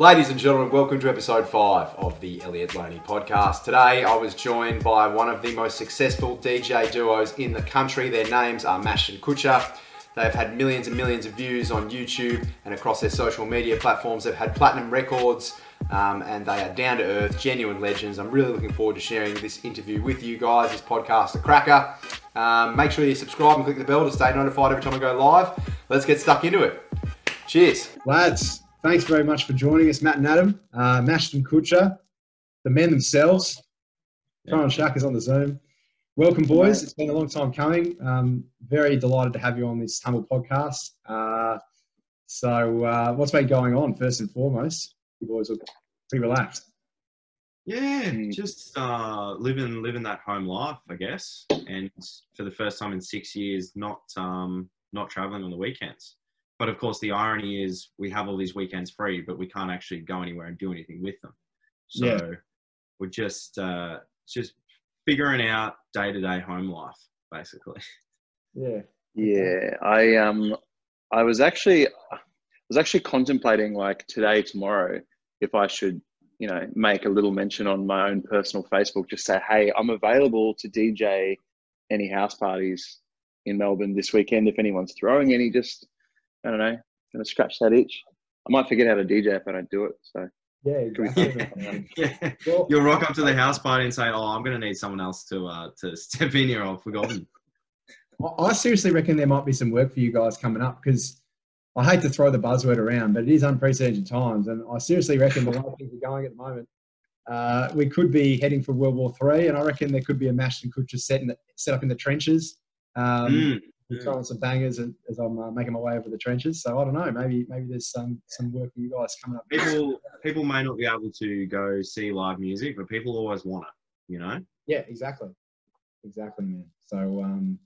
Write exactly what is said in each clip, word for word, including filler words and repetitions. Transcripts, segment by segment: Ladies and gentlemen, welcome to episode five of the Elliot Loney podcast. Today, I was joined by one of the most successful D J duos in the country. Their names are Mashd N Kutcher. They've had millions and millions of views on YouTube and across their social media platforms. They've had platinum records um, and they are down to earth, genuine legends. I'm really looking forward to sharing this interview with you guys. This podcast, The Cracker. Um, make sure you subscribe and click the bell to stay notified every time I go live. Let's get stuck into it. Cheers. Lads. Thanks very much for joining us, Matt and Adam. Uh, Mashd N Kutcher, the men themselves. Yeah. Tyrone Shack is on the Zoom. Welcome, boys. It's been a long time coming. Um, very delighted to have you on this humble podcast. Uh, so uh, what's been going on, first and foremost? You boys are pretty relaxed. Yeah, just uh, living living that home life, I guess. And for the first time in six years, not um, not traveling on the weekends. But of course, the irony is we have all these weekends free, but we can't actually go anywhere and do anything with them. So yeah. we're just uh, just figuring out day-to-day home life, basically. Yeah, yeah. I um, I was actually I was actually contemplating like today, tomorrow, if I should, you know, make a little mention on my own personal Facebook, just say, hey, I'm available to D J any house parties in Melbourne this weekend if anyone's throwing any. Just I don't know. I'm gonna scratch that itch. I might forget how to D J if I don't do it. So yeah, exactly. yeah. Well, you'll rock up to the house party and say, "Oh, I'm gonna need someone else to uh, to step in here. I've forgotten." I seriously reckon there might be some work for you guys coming up because I hate to throw the buzzword around, but it is unprecedented times, and I seriously reckon the way things are going at the moment, uh, we could be heading for World War Three, and I reckon there could be a Mashd N Kutcher set in the, set up in the trenches. Um, mm. Yeah. Throwing some bangers as, as I'm uh, making my way over the trenches. So I don't know, maybe maybe there's some some work for you guys coming up. People people may not be able to go see live music, but people always want it, you know? Yeah, exactly. Exactly, man. So, um,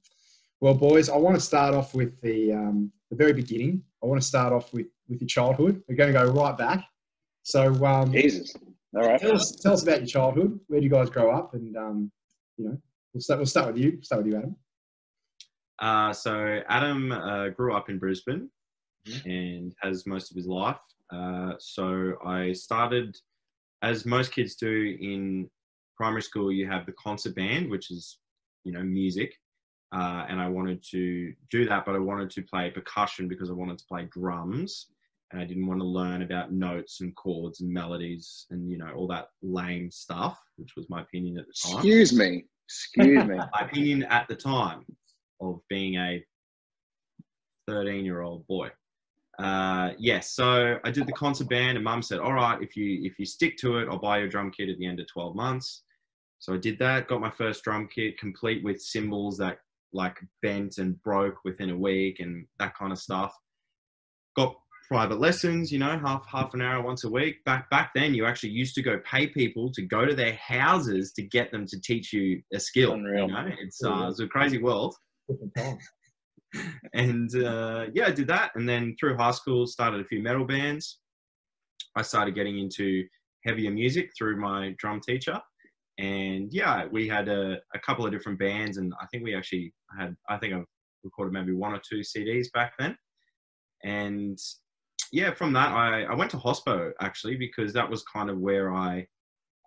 well, boys, I want to start off with the um, the very beginning. I want to start off with, with your childhood. We're going to go right back. So, um, Jesus. All right. Tell us, tell us about your childhood. Where do you guys grow up? And, um, you know, we'll start, we'll start with you. We'll start with you, Adam. Uh, so Adam uh, grew up in Brisbane mm-hmm. and has most of his life. Uh, so I started, as most kids do in primary school, you have the concert band, which is, you know, music. Uh, and I wanted to do that, but I wanted to play percussion because I wanted to play drums and I didn't want to learn about notes and chords and melodies and, you know, all that lame stuff, which was my opinion at the time. Excuse me. Excuse me. My opinion at the time. Of being a thirteen year old boy. Uh, yes, yeah, so I did the concert band and mum said, all right, if you if you stick to it, I'll buy you a drum kit at the end of twelve months. So I did that, got my first drum kit, complete with cymbals that like bent and broke within a week and that kind of stuff. Got private lessons, you know, half half an hour once a week. Back back then, you actually used to go pay people to go to their houses to get them to teach you a skill. Unreal. You know? It's, uh, it's a crazy world. and uh, yeah, I did that. And then through high school, started a few metal bands. I started getting into heavier music through my drum teacher. And yeah, we had a, a couple of different bands. And I think we actually had, I think I've recorded maybe one or two C Ds back then. And yeah, from that, I, I went to hospo actually, because that was kind of where I,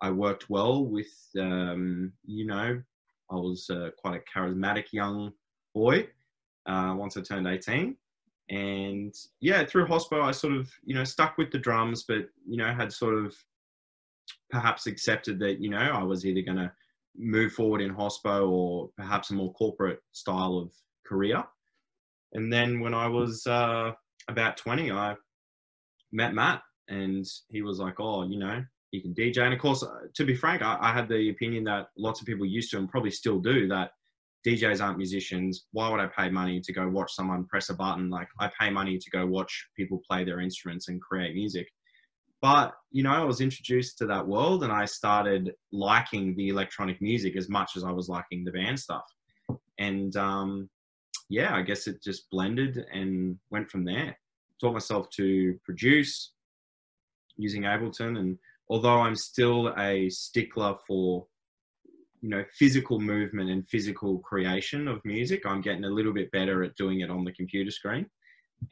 I worked well with, um, you know, I was uh, quite a charismatic young boy uh, once I turned eighteen, and yeah, through hospo I sort of, you know, stuck with the drums, but, you know, had sort of perhaps accepted that, you know, I was either going to move forward in hospo or perhaps a more corporate style of career. And then when I was uh, about twenty, I met Matt and he was like, oh, you know, you can D J. And of course, uh, to be frank, I, I had the opinion that lots of people used to and probably still do that D Js aren't musicians. Why would I pay money to go watch someone press a button? Like, I pay money to go watch people play their instruments and create music. But, you know, I was introduced to that world and I started liking the electronic music as much as I was liking the band stuff. And um, yeah, I guess it just blended and went from there. Taught myself to produce using Ableton, and although I'm still a stickler for, you know, physical movement and physical creation of music, I'm getting a little bit better at doing it on the computer screen.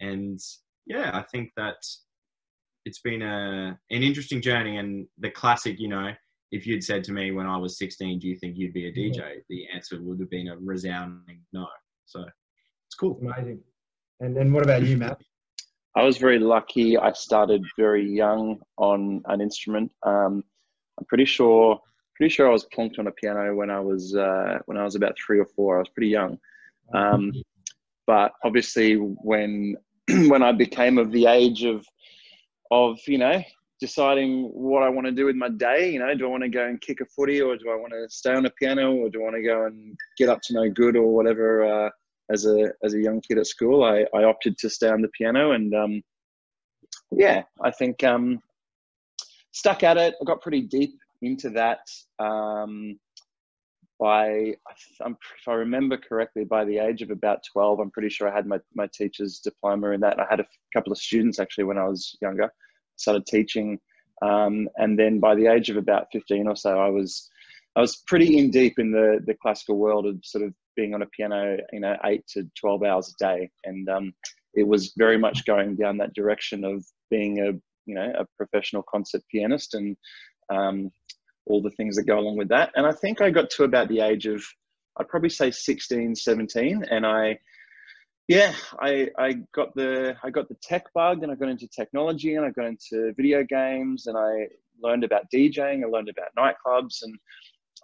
And yeah, I think that it's been a, an interesting journey. And the classic, you know, if you'd said to me when I was sixteen, do you think you'd be a D J? Yeah. The answer would have been a resounding no. So it's cool. Amazing. And then what about you, Matt? I was very lucky. I started very young on an instrument. Um, I'm pretty sure, pretty sure I was plonked on a piano when I was, uh, when I was about three or four. I was pretty young. Um, but obviously when, when I became of the age of, of, you know, deciding what I want to do with my day, you know, do I want to go and kick a footy, or do I want to stay on a piano, or do I want to go and get up to no good, or whatever, uh, as a, as a young kid at school, I, I opted to stay on the piano, and, um, yeah, I think, um, stuck at it. I got pretty deep into that, um, by, I'm, if I remember correctly, by the age of about twelve, I'm pretty sure I had my, my teacher's diploma in that. I had a couple of students actually when I was younger, started teaching. Um, and then by the age of about fifteen or so, I was, I was pretty in deep in the, the classical world of sort of being on a piano, you know, eight to twelve hours a day. And, um, it was very much going down that direction of being a, you know, a professional concert pianist, and, um, all the things that go along with that. And I think I got to about the age of, I'd probably say sixteen, seventeen. And I, yeah, I, I got the, I got the tech bug, and I got into technology, and I got into video games, and I learned about DJing. I learned about nightclubs, and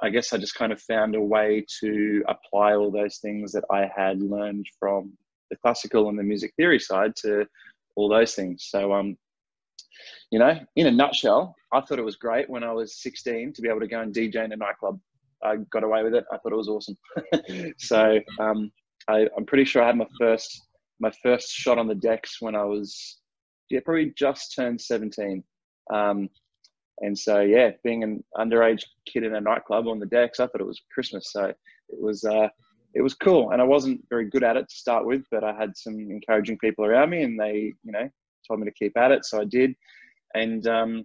I guess I just kind of found a way to apply all those things that I had learned from the classical and the music theory side to all those things. So, um, you know, in a nutshell, I thought it was great when I was sixteen to be able to go and D J in a nightclub. I got away with it. I thought it was awesome. So um, I, I'm pretty sure I had my first, my first shot on the decks when I was, yeah, probably just turned seventeen. Um, and so, yeah, being an underage kid in a nightclub on the decks, I thought it was Christmas. So it was, uh, it was cool. And I wasn't very good at it to start with, but I had some encouraging people around me, and they, you know, told me to keep at it. So I did. And, um,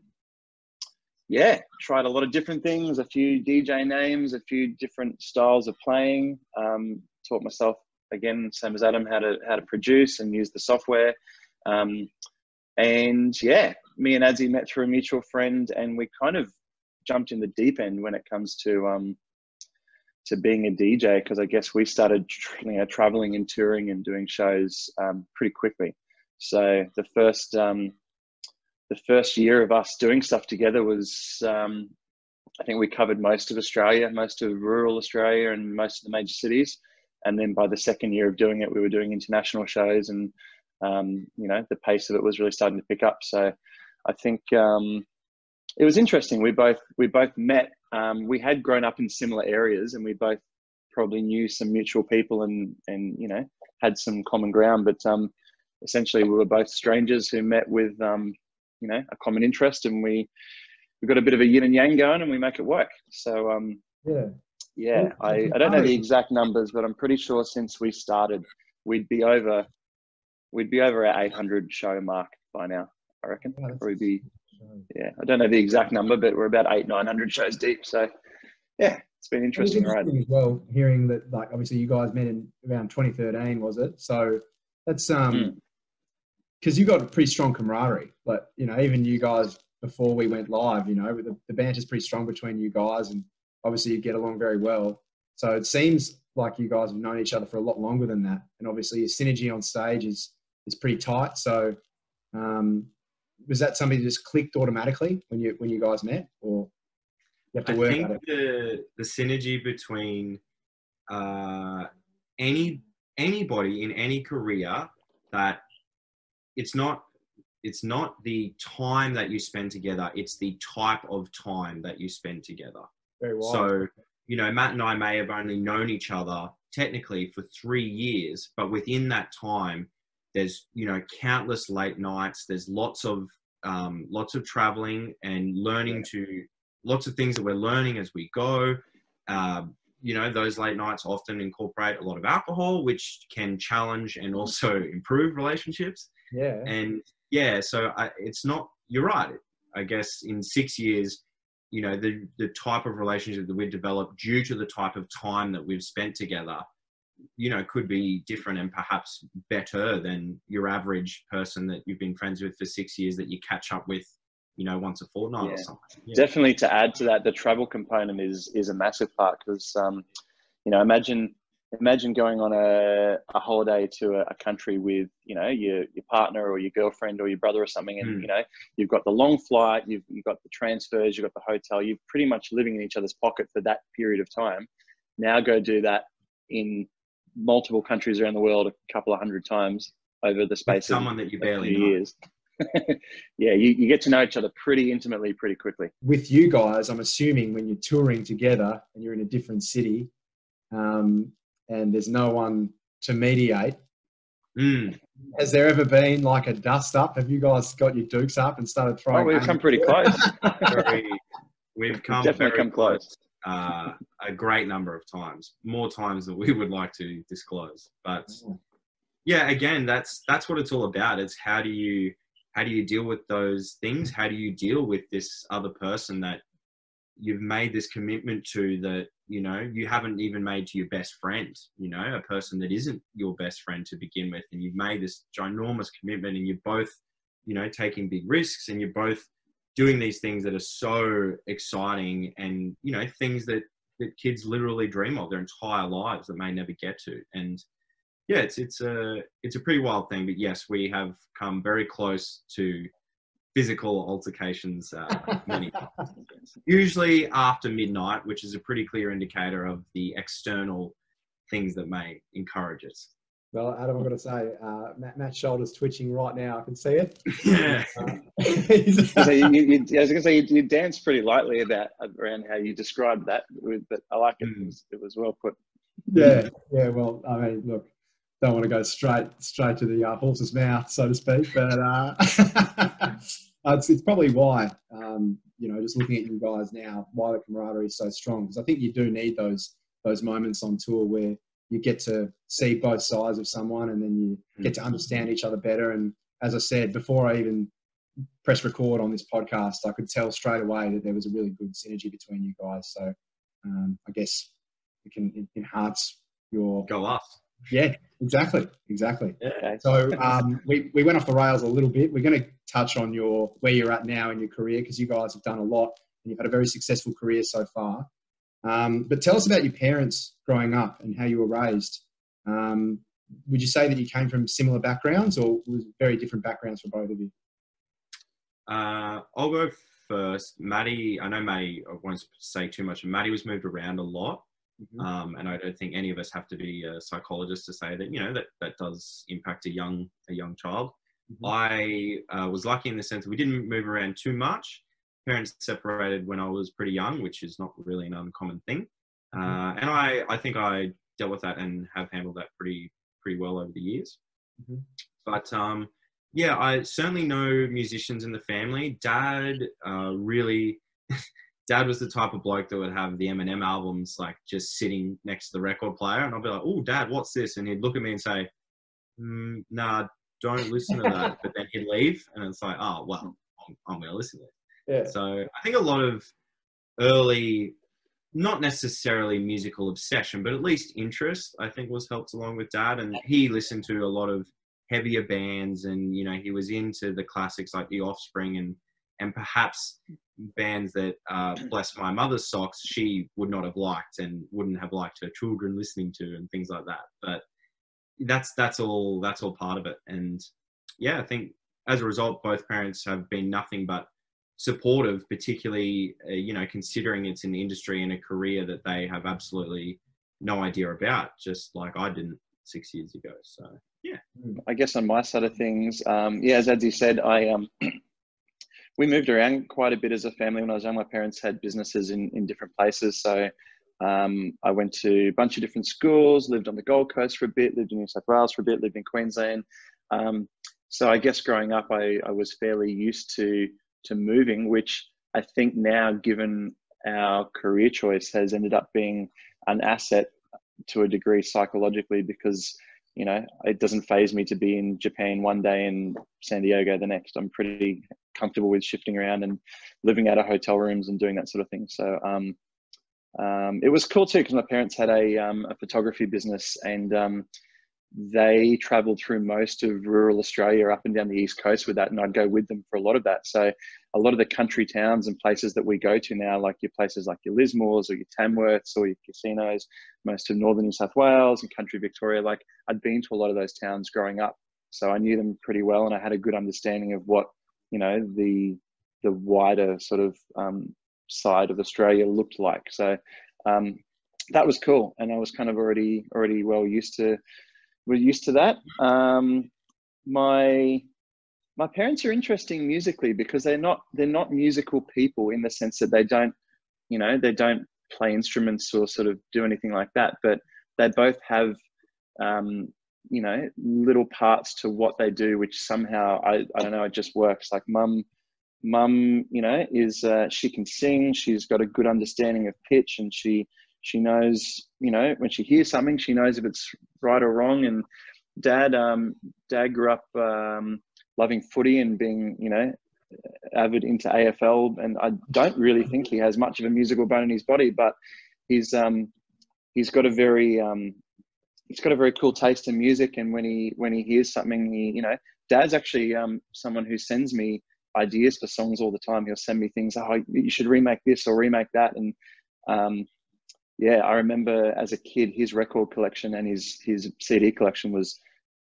yeah, tried a lot of different things, a few D J names, a few different styles of playing, um, taught myself again, same as Adam, how to, how to produce and use the software. Um, and yeah, me and Adzi met through a mutual friend, and we kind of jumped in the deep end when it comes to, um, to being a D J. Cause I guess we started, you know, traveling and touring and doing shows, um, pretty quickly. So the first, um, the first year of us doing stuff together was, um, I think we covered most of Australia, most of rural Australia, and most of the major cities. And then by the second year of doing it, we were doing international shows, and, um, you know, the pace of it was really starting to pick up. So I think, um, it was interesting. We both, we both met, um, we had grown up in similar areas, and we both probably knew some mutual people, and, and, you know, had some common ground, but, um, essentially we were both strangers who met with, um, you know, a common interest, and we, we got a bit of a yin and yang going, and we make it work. So, um, yeah, yeah, I, I don't know the exact numbers, but I'm pretty sure since we started, we'd be over, we'd be over our eight hundred show mark by now, I reckon. Probably be, yeah, I don't know the exact number, but we're about eight, nine hundred shows deep. So yeah, it's been interesting, right? Well, hearing that, like, obviously you guys met in around twenty thirteen, was it? So that's, um, mm. Because you got a pretty strong camaraderie, like, you know, even you guys before we went live, you know, the, the banter's pretty strong between you guys, and obviously you get along very well. So it seems like you guys have known each other for a lot longer than that, and obviously your synergy on stage is is pretty tight. So um, was that something that just clicked automatically when you when you guys met, or you have to I work think at it? The the synergy between uh, any anybody in any career that It's not, it's not the time that you spend together. It's the type of time that you spend together. Very well. So, you know, Matt and I may have only known each other technically for three years, but within that time, there's, you know, countless late nights. There's lots of, um, lots of traveling and learning yeah. to lots of things that we're learning as we go. Um, you know, those late nights often incorporate a lot of alcohol, which can challenge and also improve relationships. Yeah. And yeah, so I, it's not, you're right. I guess in six years, you know, the, the type of relationship that we've developed due to the type of time that we've spent together you know, could be different and perhaps better than your average person that you've been friends with for six years that you catch up with, you know, once a fortnight yeah. or something. Yeah. Definitely to add to that, the travel component is, is a massive part because, um, you know, imagine, imagine going on a, a holiday to a, a country with, you know, your, your partner or your girlfriend or your brother or something. And, mm. you know, you've got the long flight, you've, you've got the transfers, you've got the hotel, you're pretty much living in each other's pocket for that period of time. Now go do that in multiple countries around the world a couple of hundred times over the space With someone of that you barely know. Years. yeah, you, you get to know each other pretty intimately, pretty quickly. With you guys, I'm assuming when you're touring together and you're in a different city um, and there's no one to mediate, mm. has there ever been like a dust up? Have you guys got your dukes up and started throwing? Oh, we've come pretty close. very, we've come we've definitely come close. close. Uh, a great number of times, more times than we would like to disclose. But yeah, again, that's, that's what it's all about. It's how do you, how do you deal with those things? How do you deal with this other person that you've made this commitment to that, you know, you haven't even made to your best friend, you know, a person that isn't your best friend to begin with. And you've made this ginormous commitment and you're both, you know, taking big risks and you're both doing these things that are so exciting and, you know, things that, that kids literally dream of their entire lives that may never get to. And yeah, it's, it's a, it's a pretty wild thing, but yes, we have come very close to physical altercations. Uh, many times. Usually after midnight, which is a pretty clear indicator of the external things that may encourage it. Well, Adam, I've got to say, uh, Matt, Matt's shoulder's twitching right now. I can see it. Yeah. Uh, so you, you, I was going to say, you, you danced pretty lightly about around how you described that, but I like it. Mm. It, was, it was well put. Yeah, yeah. Well, I mean, look, don't want to go straight straight to the uh, horse's mouth, so to speak, but uh, it's, it's probably why, um, you know, just looking at you guys now, why the camaraderie is so strong, because I think you do need those those moments on tour where you get to see both sides of someone and then you get to understand each other better. And as I said, before I even press record on this podcast, I could tell straight away that there was a really good synergy between you guys. So um, I guess it can it enhance your... Go up. Yeah, exactly. Exactly. Yeah. So um, we, we went off the rails a little bit. We're going to touch on your where you're at now in your career because you guys have done a lot and you've had a very successful career so far. Um, but tell us about your parents growing up and how you were raised. Um, would you say that you came from similar backgrounds or was very different backgrounds for both of you? Uh, I'll go first. Maddie, I know Maddie, I won't say too much. Maddie was moved around a lot. Mm-hmm. um, and I don't think any of us have to be a psychologist to say that, you know, that, that does impact a young, a young child. Mm-hmm. I uh, was lucky in the sense that we didn't move around too much. Parents separated when I was pretty young, which is not really an uncommon thing. Uh, and I, I think I dealt with that and have handled that pretty, pretty well over the years. Mm-hmm. But um, yeah, I certainly know musicians in the family. Dad uh, really, Dad was the type of bloke that would have the Eminem albums, like just sitting next to the record player. And I'd be like, oh, Dad, what's this? And he'd look at me and say, mm, nah, don't listen to that. But then he'd leave and it's like, oh, well, I'm, I'm going to listen to it. Yeah. So I think a lot of early, not necessarily musical obsession, but at least interest, I think was helped along with Dad. And he listened to a lot of heavier bands and, you know, he was into the classics like The Offspring and, and perhaps bands that, uh, bless my mother's socks, she would not have liked and wouldn't have liked her children listening to and things like that. But that's, that's all, that's all part of it. And yeah, I think as a result, both parents have been nothing but supportive, particularly, uh, you know, considering it's an industry and a career that they have absolutely no idea about, just like I didn't six years ago. So, yeah. I guess on my side of things, um, yeah, as Adzi said, I, um, we moved around quite a bit as a family. When I was young, my parents had businesses in, in different places. So um, I went to a bunch of different schools, lived on the Gold Coast for a bit, lived in New South Wales for a bit, lived in Queensland. Um, so I guess growing up, I, I was fairly used to to moving, which I think now, given our career choice, has ended up being an asset to a degree psychologically, because, you know, it doesn't faze me to be in Japan one day and San Diego the next. I'm pretty comfortable with shifting around and living out of hotel rooms and doing that sort of thing. So um, um, it was cool too, because my parents had a, um, a photography business, and um, they traveled through most of rural Australia up and down the East Coast with that. And I'd go with them for a lot of that. So a lot of the country towns and places that we go to now, like your places like your Lismores or your Tamworths or your Casinos, most of Northern New South Wales and country Victoria, like I'd been to a lot of those towns growing up. So I knew them pretty well, and I had a good understanding of what, you know, the, the wider sort of um, side of Australia looked like. So um, that was cool. And I was kind of already, already well used to, We're used to that. Um, my my parents are interesting musically, because they're not they're not musical people in the sense that they don't, you know, they don't play instruments or sort of do anything like that. But they both have, um, you know, little parts to what they do, which somehow I I don't know, it just works. Like mum, mum, you know, is uh, she can sing. She's got a good understanding of pitch, and she. She knows, you know, when she hears something, she knows if it's right or wrong. And dad, um, dad grew up um, loving footy and being, you know, avid into A F L. And I don't really think he has much of a musical bone in his body, but he's um, he's got a very um, he's got a very cool taste in music. And when he when he hears something, he, you know, dad's actually um, someone who sends me ideas for songs all the time. He'll send me things, oh, you should remake this or remake that, and um, yeah, I remember as a kid, his record collection and his his C D collection was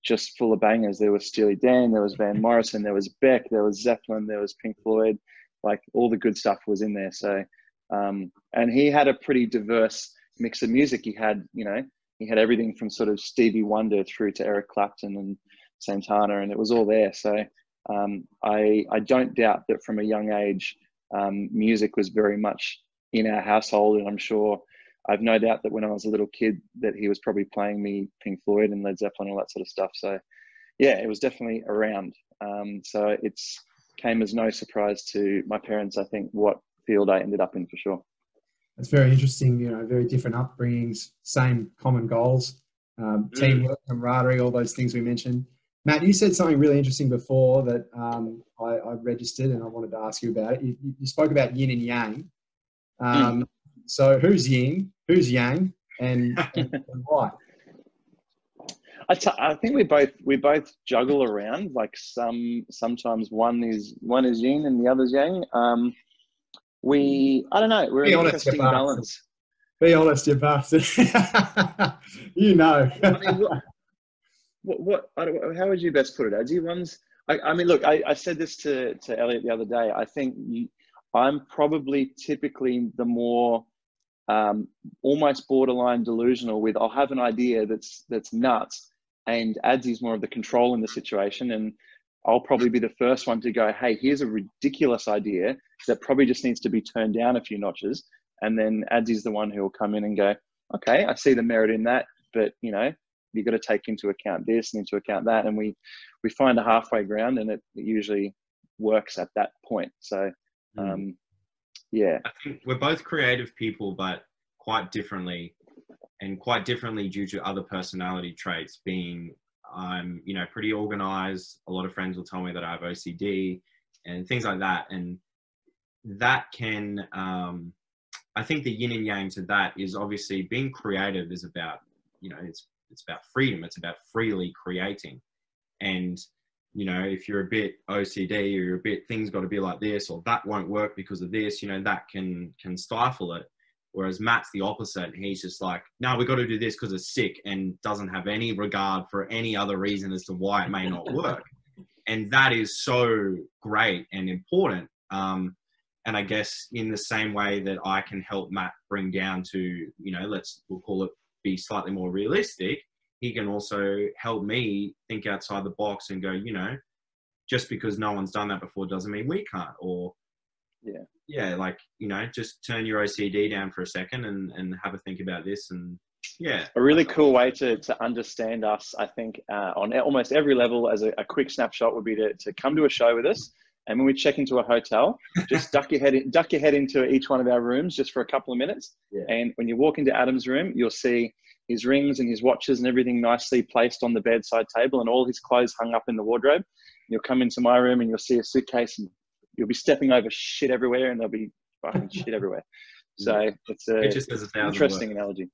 just full of bangers. There was Steely Dan, there was Van Morrison, there was Beck, there was Zeppelin, there was Pink Floyd, like all the good stuff was in there. So, um, and he had a pretty diverse mix of music. He had, you know, he had everything from sort of Stevie Wonder through to Eric Clapton and Santana, and it was all there. So um, I, I don't doubt that from a young age, um, music was very much in our household, and I'm sure I've no doubt that when I was a little kid that he was probably playing me Pink Floyd and Led Zeppelin and all that sort of stuff. So yeah, it was definitely around. Um, so it's came as no surprise to my parents, I think, what field I ended up in for sure. That's very interesting. You know, very different upbringings, same common goals, um, mm. teamwork, camaraderie, all those things we mentioned. Matt, you said something really interesting before that um, I, I registered, and I wanted to ask you about it. You, you spoke about yin and yang. Um, mm. So who's yin, who's yang, and, and, and why? I, t I think we both we both juggle around. Like some sometimes one is one is yin and the other's yang. Um, we I don't know. We're an interesting balance. Be honest, you bastard. You know. I mean, what? what I don't, how would you best put it, Adzi? One's. I, I mean, look. I, I said this to to Elliot the other day. I think you, I'm probably typically the more Um, almost borderline delusional with, I'll have an idea that's that's nuts, and Adzi's more of the control in the situation, and I'll probably be the first one to go, hey, here's a ridiculous idea that probably just needs to be turned down a few notches, and then Adzi's the one who will come in and go, okay, I see the merit in that, but you know, you've got to take into account this and into account that, and we we find a halfway ground, and it, it usually works at that point. So um yeah, I think we're both creative people, but quite differently, and quite differently due to other personality traits. Being, I'm, you know, pretty organized. A lot of friends will tell me that I have O C D and things like that. And that can, um, I think the yin and yang to that is obviously being creative is about, you know, it's, it's about freedom. It's about freely creating. And you know, if you're a bit O C D or you're a bit, things got to be like this, or that won't work because of this, you know, that can, can stifle it. Whereas Matt's the opposite. He's just like, no, we got to do this because it's sick, and doesn't have any regard for any other reason as to why it may not work. And that is so great and important. Um, and I guess in the same way that I can help Matt bring down to, you know, let's, we'll call it, be slightly more realistic, he can also help me think outside the box and go, you know, just because no one's done that before doesn't mean we can't. Or, yeah, yeah, like, you know, just turn your O C D down for a second and, and have a think about this. And yeah, a really cool way to, to understand us, I think, uh, on almost every level, as a, a quick snapshot, would be to, to come to a show with us. And when we check into a hotel, just duck your head in, duck your head into each one of our rooms just for a couple of minutes. Yeah. And when you walk into Adam's room, you'll see his rings and his watches and everything nicely placed on the bedside table, and all his clothes hung up in the wardrobe. You'll come into my room and you'll see a suitcase, and you'll be stepping over shit everywhere, and there'll be fucking shit everywhere. So it's a, it just it's an interesting analogy.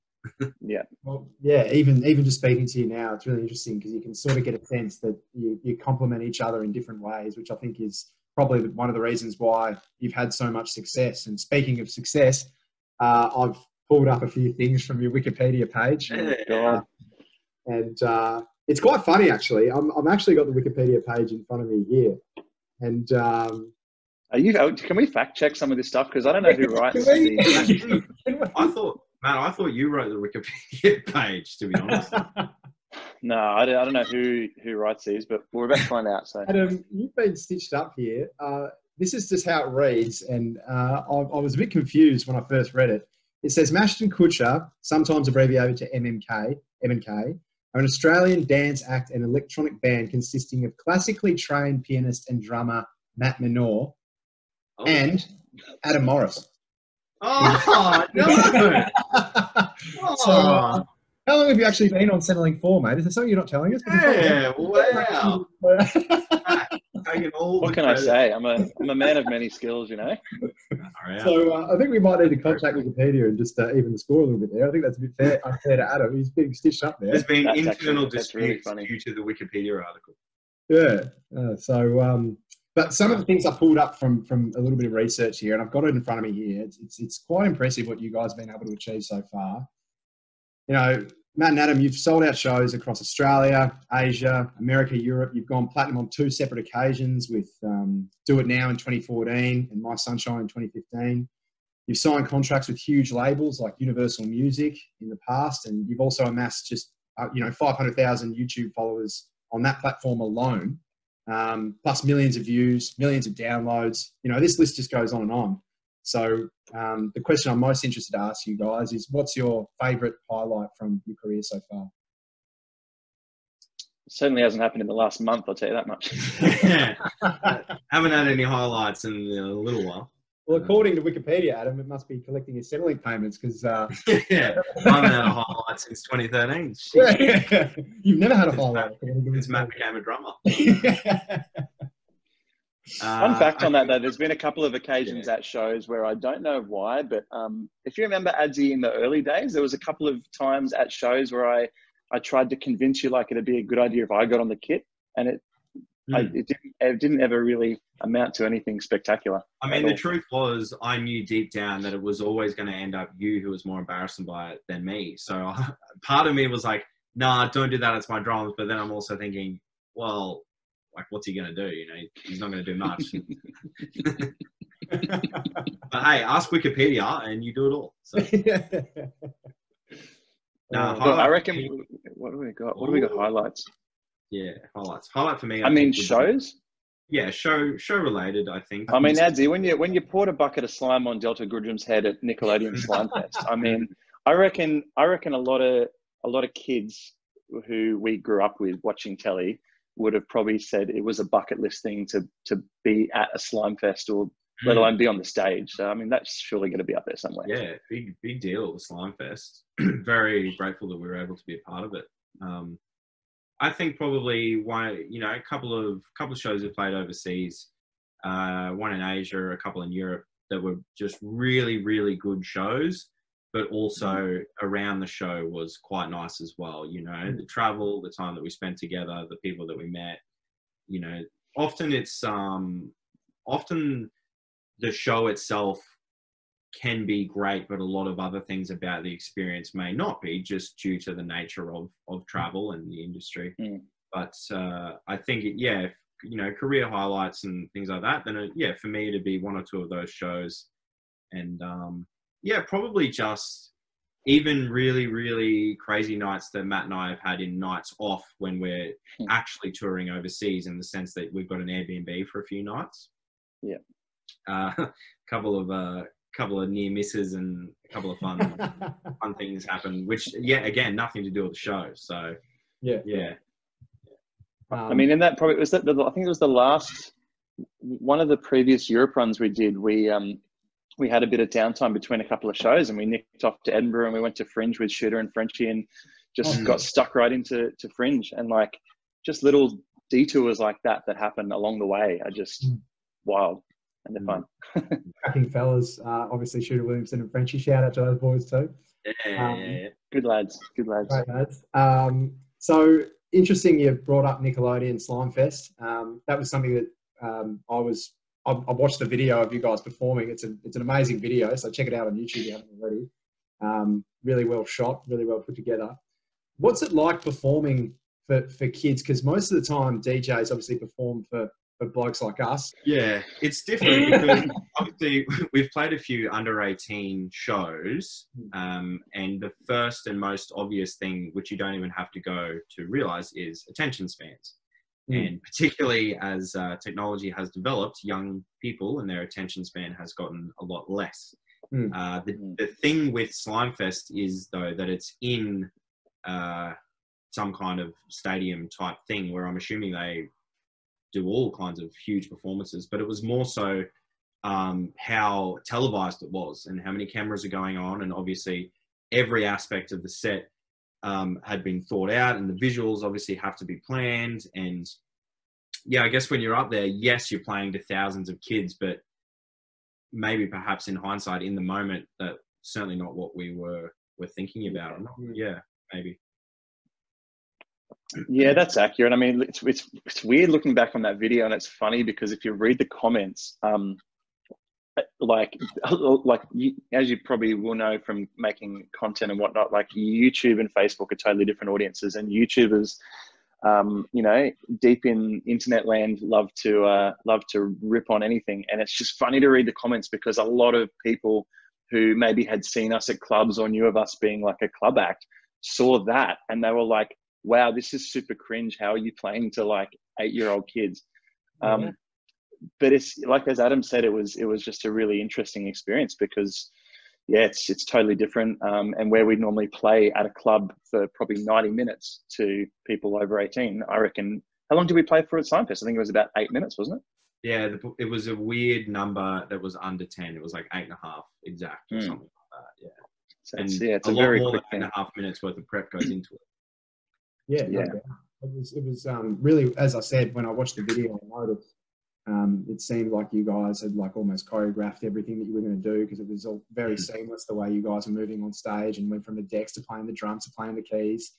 Yeah. Well, yeah, even even just speaking to you now, it's really interesting because you can sort of get a sense that you, you complement each other in different ways, which I think is probably one of the reasons why you've had so much success. And speaking of success, uh, I've pulled up a few things from your Wikipedia page. Yeah. And uh, it's quite funny, actually. I'm, I've actually got the Wikipedia page in front of me here. And um, Are you, can we fact check some of this stuff? Because I don't know who writes these. I thought... Man, I thought you wrote the Wikipedia page, to be honest. No, I don't, I don't know who, who writes these, but we're about to find out. So, Adam, you've been stitched up here. Uh, this is just how it reads, and uh, I, I was a bit confused when I first read it. It says, Mashd N Kutcher, sometimes abbreviated to M N K, are an Australian dance act and electronic band consisting of classically trained pianist and drummer Matt Minogue oh. and Adam Morris. Oh, no! Oh. So, uh, how long have you actually been on Centrelink for, mate? Is there something you're not telling us? Yeah, wow. All what can I say? I'm a, I'm a man of many skills, you know. So uh, I think we might need to contact Wikipedia and just uh, even the score a little bit there. I think that's a bit fair, unfair to Adam. He's being stitched up there. There's been that's internal actually, disputes really due to the Wikipedia article. Yeah. Uh, so... Um, But some of the things I pulled up from, from a little bit of research here, and I've got it in front of me here. It's, it's, it's quite impressive what you guys have been able to achieve so far. You know, Matt and Adam, you've sold out shows across Australia, Asia, America, Europe. You've gone platinum on two separate occasions with um, Do It Now in twenty fourteen and My Sunshine in twenty fifteen. You've signed contracts with huge labels like Universal Music in the past, and you've also amassed just, uh, you know, five hundred thousand YouTube followers on that platform alone. Um, plus millions of views, millions of downloads. You know, this list just goes on and on. So um, the question I'm most interested to ask you guys is, what's your favourite highlight from your career so far? It certainly hasn't happened in the last month, I'll tell you that much. Haven't had any highlights in a little while. Well, according to Wikipedia, Adam, it must be collecting your Centrelink payments because... Uh... yeah, I haven't had a highlight since twenty thirteen. Yeah, yeah. You've never had a highlight. Since Matt became a drummer. Yeah. uh, Fun fact on that, though, there's been a couple of occasions yeah. at shows where I don't know why, but um, if you remember, Adzi, in the early days, there was a couple of times at shows where I, I tried to convince you like it would be a good idea if I got on the kit, and it... Mm. I, it, didn't, it didn't ever really amount to anything spectacular. I mean, the truth was I knew deep down that it was always going to end up you who was more embarrassed by it than me. So I, part of me was like, nah, don't do that. It's my drums. But then I'm also thinking, well, like, what's he going to do? You know, he's not going to do much. But hey, ask Wikipedia and you do it all. So. Nah, well, I reckon, what do we got? What do we got? Highlights. Yeah, highlights. Highlight for me. I, I mean, shows. Be, yeah, show show related. I think. I mean, Adzi, when you when you poured a bucket of slime on Delta Goodrum's head at Nickelodeon Slime Fest, I mean, I reckon I reckon a lot of a lot of kids who we grew up with watching telly would have probably said it was a bucket list thing to to be at a slime fest or mm. let alone be on the stage. So I mean, that's surely going to be up there somewhere. Yeah, big big deal with Slime Fest. Very grateful that we were able to be a part of it. Um, I think probably one, you know, a couple of couple of shows we played overseas, uh, one in Asia, a couple in Europe that were just really, really good shows, but also mm. around the show was quite nice as well. You know, mm. the travel, the time that we spent together, the people that we met, you know, often it's, um, often the show itself can be great, but a lot of other things about the experience may not be, just due to the nature of of travel and the industry. Yeah. But uh, I think, it, yeah, you know, career highlights and things like that, then it, yeah, for me to be one or two of those shows. And um, yeah, probably just even really, really crazy nights that Matt and I have had in nights off when we're yeah. actually touring overseas, in the sense that we've got an Airbnb for a few nights. Yeah. Uh, a couple of... Uh, couple of near misses and a couple of fun fun things happen, which yeah again nothing to do with the show. So yeah yeah um, I mean, in that probably was that the, I think it was the last one of the previous Europe runs we did, we um we had a bit of downtime between a couple of shows and we nicked off to Edinburgh and we went to Fringe with Shooter and Frenchie and just oh, got nice. Stuck right into to Fringe, and like just little detours like that that happened along the way are just mm. wild. and they're fun. Cracking fellas, uh, obviously Shooter Williamson and Frenchie. Shout out to those boys too. Yeah, um, yeah, yeah. Good lads, good lads. Great lads. Um, so interesting, you brought up Nickelodeon Slime Fest. Um, that was something that um, I was. I, I watched the video of you guys performing. It's a, it's an amazing video. So check it out on YouTube if you haven't already. Um, really well shot, really well put together. What's it like performing for, for kids? Because most of the time D Js obviously perform for, for blokes like us. Yeah, it's different because obviously we've played a few under eighteen shows, um, and the first and most obvious thing, which you don't even have to go to realise, is attention spans. Mm. And particularly as uh, technology has developed, young people and their attention span has gotten a lot less. Mm. Uh, the, the thing with Slimefest is, though, that it's in... Uh, some kind of stadium type thing where I'm assuming they do all kinds of huge performances, but it was more so um, how televised it was and how many cameras are going on. And obviously every aspect of the set um, had been thought out, and the visuals obviously have to be planned. And yeah, I guess when you're up there, yes, you're playing to thousands of kids, but maybe perhaps in hindsight in the moment, that's certainly not what we were, were thinking about. I'm not, yeah, maybe. Yeah, that's accurate. I mean, it's, it's, it's weird looking back on that video, and it's funny because if you read the comments, um, like, like you, as you probably will know from making content and whatnot, like YouTube and Facebook are totally different audiences, and YouTubers, um, you know, deep in internet land, love to uh, love to rip on anything, and it's just funny to read the comments because a lot of people who maybe had seen us at clubs or knew of us being like a club act saw that, and they were like, wow, this is super cringe. How are you playing to like eight-year-old kids? Um, yeah. But it's like, as Adam said, it was, it was just a really interesting experience because yeah, it's, it's totally different. Um, and where we normally play at a club for probably ninety minutes to people over eighteen, I reckon, how long did we play for at Slimefest? I think it was about eight minutes, wasn't it? Yeah. The, it was a weird number that was under ten. It was like eight and a half exact or mm. something like that. Yeah. So and it's, yeah, it's a, a lot very more quick than eight and a half minutes worth of prep goes into it. Yeah, yeah. No, it was, it was um, really, as I said, when I watched the video, I noticed um, it seemed like you guys had like almost choreographed everything that you were going to do because it was all very seamless the way you guys were moving on stage and went from the decks to playing the drums to playing the keys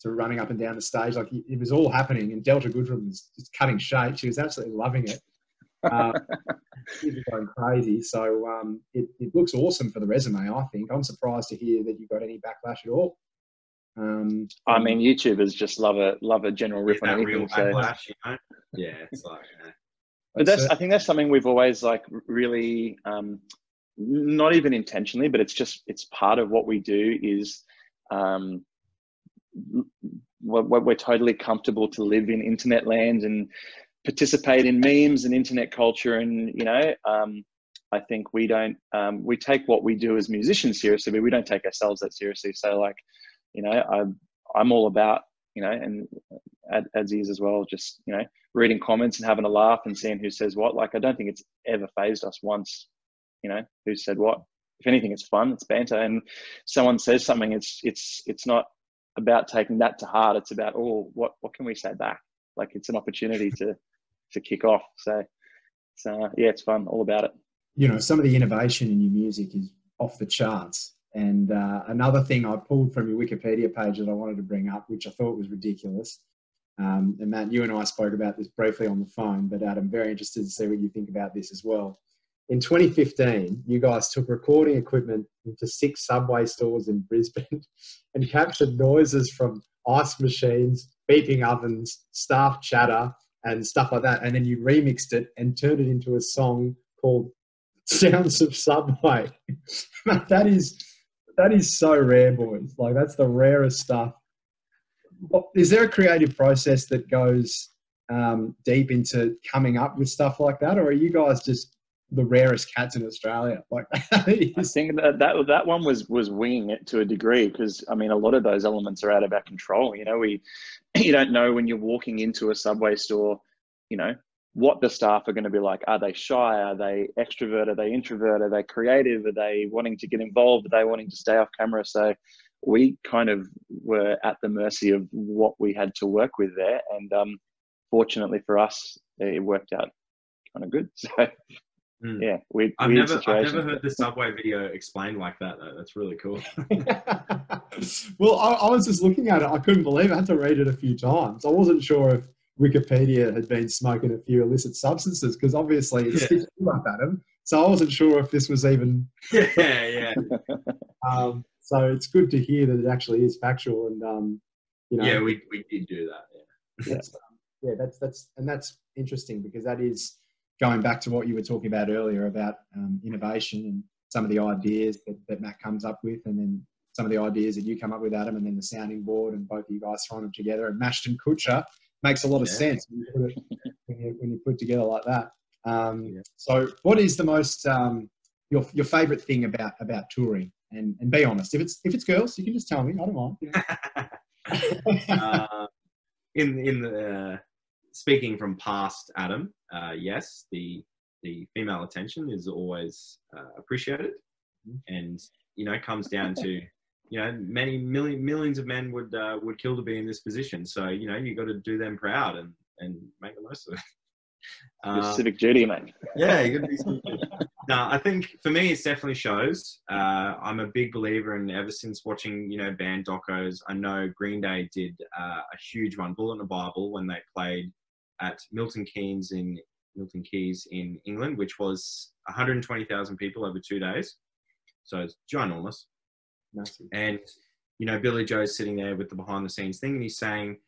to running up and down the stage. Like it was all happening, and Delta Goodrum was just cutting shape. She was absolutely loving it. Um, she was going crazy. So um, it, it looks awesome for the resume, I think. I'm surprised to hear that you got any backlash at all. Um, I mean, YouTubers just love a love a general rip on anything. So. Backlash, you know? Yeah, it's like. Yeah. But that's, that's I think that's something we've always like really, um, not even intentionally, but it's just it's part of what we do is, um, we're, we're totally comfortable to live in internet land and participate in memes and internet culture, and you know, um, I think we don't um, we take what we do as musicians seriously, but we don't take ourselves that seriously. So like. You know, I'm, I'm all about, you know, and ads is as well, just, you know, reading comments and having a laugh and seeing who says what. Like, I don't think it's ever phased us once, you know, who said what. If anything, it's fun, it's banter. And someone says something, it's, it's, it's not about taking that to heart. It's about, oh, what, what can we say back? Like, it's an opportunity to, to kick off. So, so, yeah, it's fun, all about it. You know, some of the innovation in your music is off the charts. And uh, another thing I pulled from your Wikipedia page that I wanted to bring up, which I thought was ridiculous. Um, and Matt, you and I spoke about this briefly on the phone, but Adam, very interested to see what you think about this as well. In twenty fifteen, you guys took recording equipment into six Subway stores in Brisbane and captured noises from ice machines, beeping ovens, staff chatter, and stuff like that. And then you remixed it and turned it into a song called Sounds of Subway. That is... That is so rare, boys. Like, that's the rarest stuff. Is there a creative process that goes um, deep into coming up with stuff like that? Or are you guys just the rarest cats in Australia? Like, I think that, that that one was was winging it to a degree because, I mean, a lot of those elements are out of our control. You know, we you don't know when you're walking into a Subway store, you know, what the staff are going to be like. Are they shy? Are they extrovert? Are they introvert? Are they creative? Are they wanting to get involved? Are they wanting to stay off camera? So we kind of were at the mercy of what we had to work with there. And um, fortunately for us, it worked out kind of good. So Mm. Yeah, weird, I've weird never situation. I've never heard the Subway video explained like that, though. That's really cool. Well, I, I was just looking at it. I couldn't believe it. I had to read it a few times. I wasn't sure if Wikipedia had been smoking a few illicit substances, because obviously it yeah. sticks up at him. So I wasn't sure if this was even... yeah, yeah. um, so it's good to hear that it actually is factual. And, um, you know... Yeah, we, we did do that, yeah. That's, um, yeah, that's, that's... And that's interesting, because that is... going back to what you were talking about earlier about um, innovation and some of the ideas that, that Matt comes up with, and then some of the ideas that you come up with, Adam, and then the sounding board and both of you guys throwing them together. And Mashd N Kutcher makes a lot of yeah. sense when you, put it, when, you, when you put together like that. Um, yeah. So what is the most, um, your, your favourite thing about, about touring? And, and be honest, if it's, if it's girls, you can just tell me, I don't mind. You know? uh, in, in the... Uh... Speaking from past, Adam, uh, yes, the the female attention is always uh, appreciated, and you know comes down to you know many million millions of men would uh, would kill to be in this position. So you know you got to do them proud and and make the most of it. Your uh, civic duty, mate. Yeah, you got to be civic duty. No, I think for me it's definitely shows. Uh, I'm a big believer, and ever since watching, you know, band docos, I know Green Day did uh, a huge one, Bullet in a Bible, when they played at Milton Keynes in Milton Keys in England, which was one hundred twenty thousand people over two days. So it's ginormous. Massive. And, you know, Billy Joe's sitting there with the behind the scenes thing, and he's saying,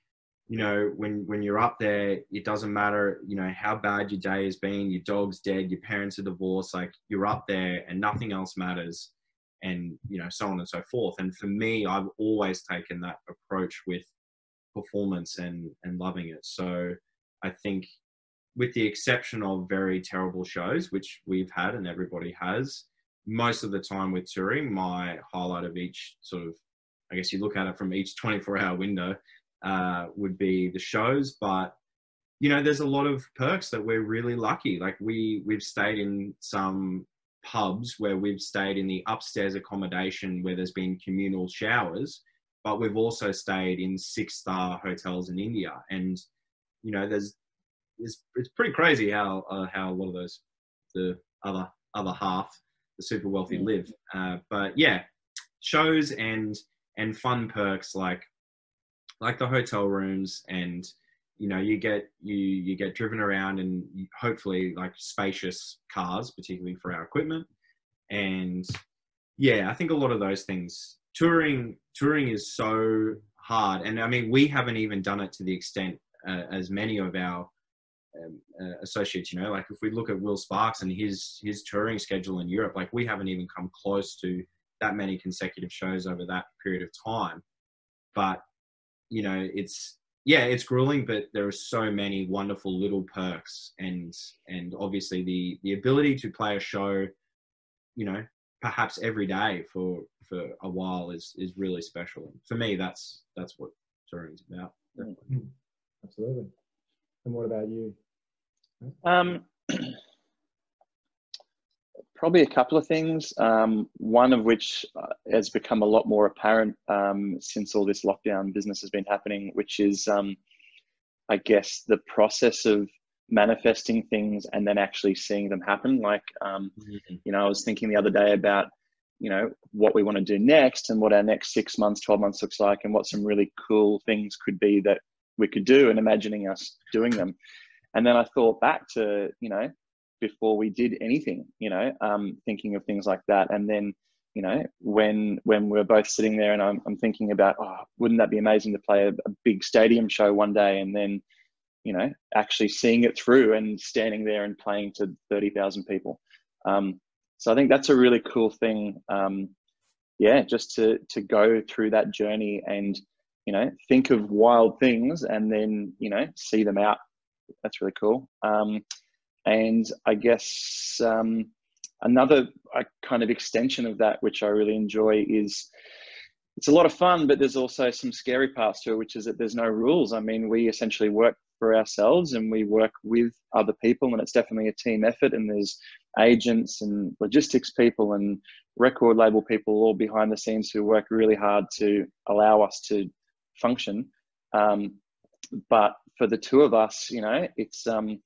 you know, when, when you're up there, it doesn't matter, you know, how bad your day has been, your dog's dead, your parents are divorced, like you're up there and nothing else matters, and, you know, so on and so forth. And for me, I've always taken that approach with performance and, and loving it. So, I think with the exception of very terrible shows, which we've had and everybody has, most of the time with touring, my highlight of each sort of, I guess you look at it from each twenty-four hour window, uh, would be the shows. But, you know, there's a lot of perks that we're really lucky. Like we, we've stayed in some pubs where we've stayed in the upstairs accommodation where there's been communal showers, but we've also stayed in six-star hotels in India. And, you know, there's, it's, it's pretty crazy how, uh, how a lot of those, the other, other half, the super wealthy live. Uh, but yeah, shows and, and fun perks like, like the hotel rooms, and, you know, you get, you, you get driven around in hopefully like spacious cars, particularly for our equipment. And yeah, I think a lot of those things, touring, touring is so hard. And I mean, we haven't even done it to the extent Uh, as many of our um, uh, associates, you know, like if we look at Will Sparks and his his touring schedule in Europe, like we haven't even come close to that many consecutive shows over that period of time. But, you know, it's, yeah, it's grueling, but there are so many wonderful little perks. And and obviously the, the ability to play a show, you know, perhaps every day for, for a while is, is really special. For me, that's, that's what touring's about. Definitely. Absolutely. And what about you? Um, probably a couple of things. Um, one of which has become a lot more apparent um, since all this lockdown business has been happening, which is, um, I guess, the process of manifesting things and then actually seeing them happen. Like, um, mm-hmm. you know, I was thinking the other day about, you know, what we want to do next and what our next six months, twelve months looks like, and what some really cool things could be that we could do, and imagining us doing them. And then I thought back to, you know, before we did anything, you know, um, thinking of things like that. And then, you know, when, when we're both sitting there and I'm, I'm thinking about, oh, wouldn't that be amazing to play a, a big stadium show one day? And then, you know, actually seeing it through and standing there and playing to thirty thousand people. Um, so I think that's a really cool thing. Um, yeah, just to, to go through that journey and, you know, think of wild things and then, you know, see them out. That's really cool. Um, and I guess um, another uh, kind of extension of that, which I really enjoy, is it's a lot of fun, but there's also some scary parts to it, which is that there's no rules. I mean, we essentially work for ourselves and we work with other people, and it's definitely a team effort, and there's agents and logistics people and record label people all behind the scenes who work really hard to allow us to function. Um, but for the two of us, you know, it's um,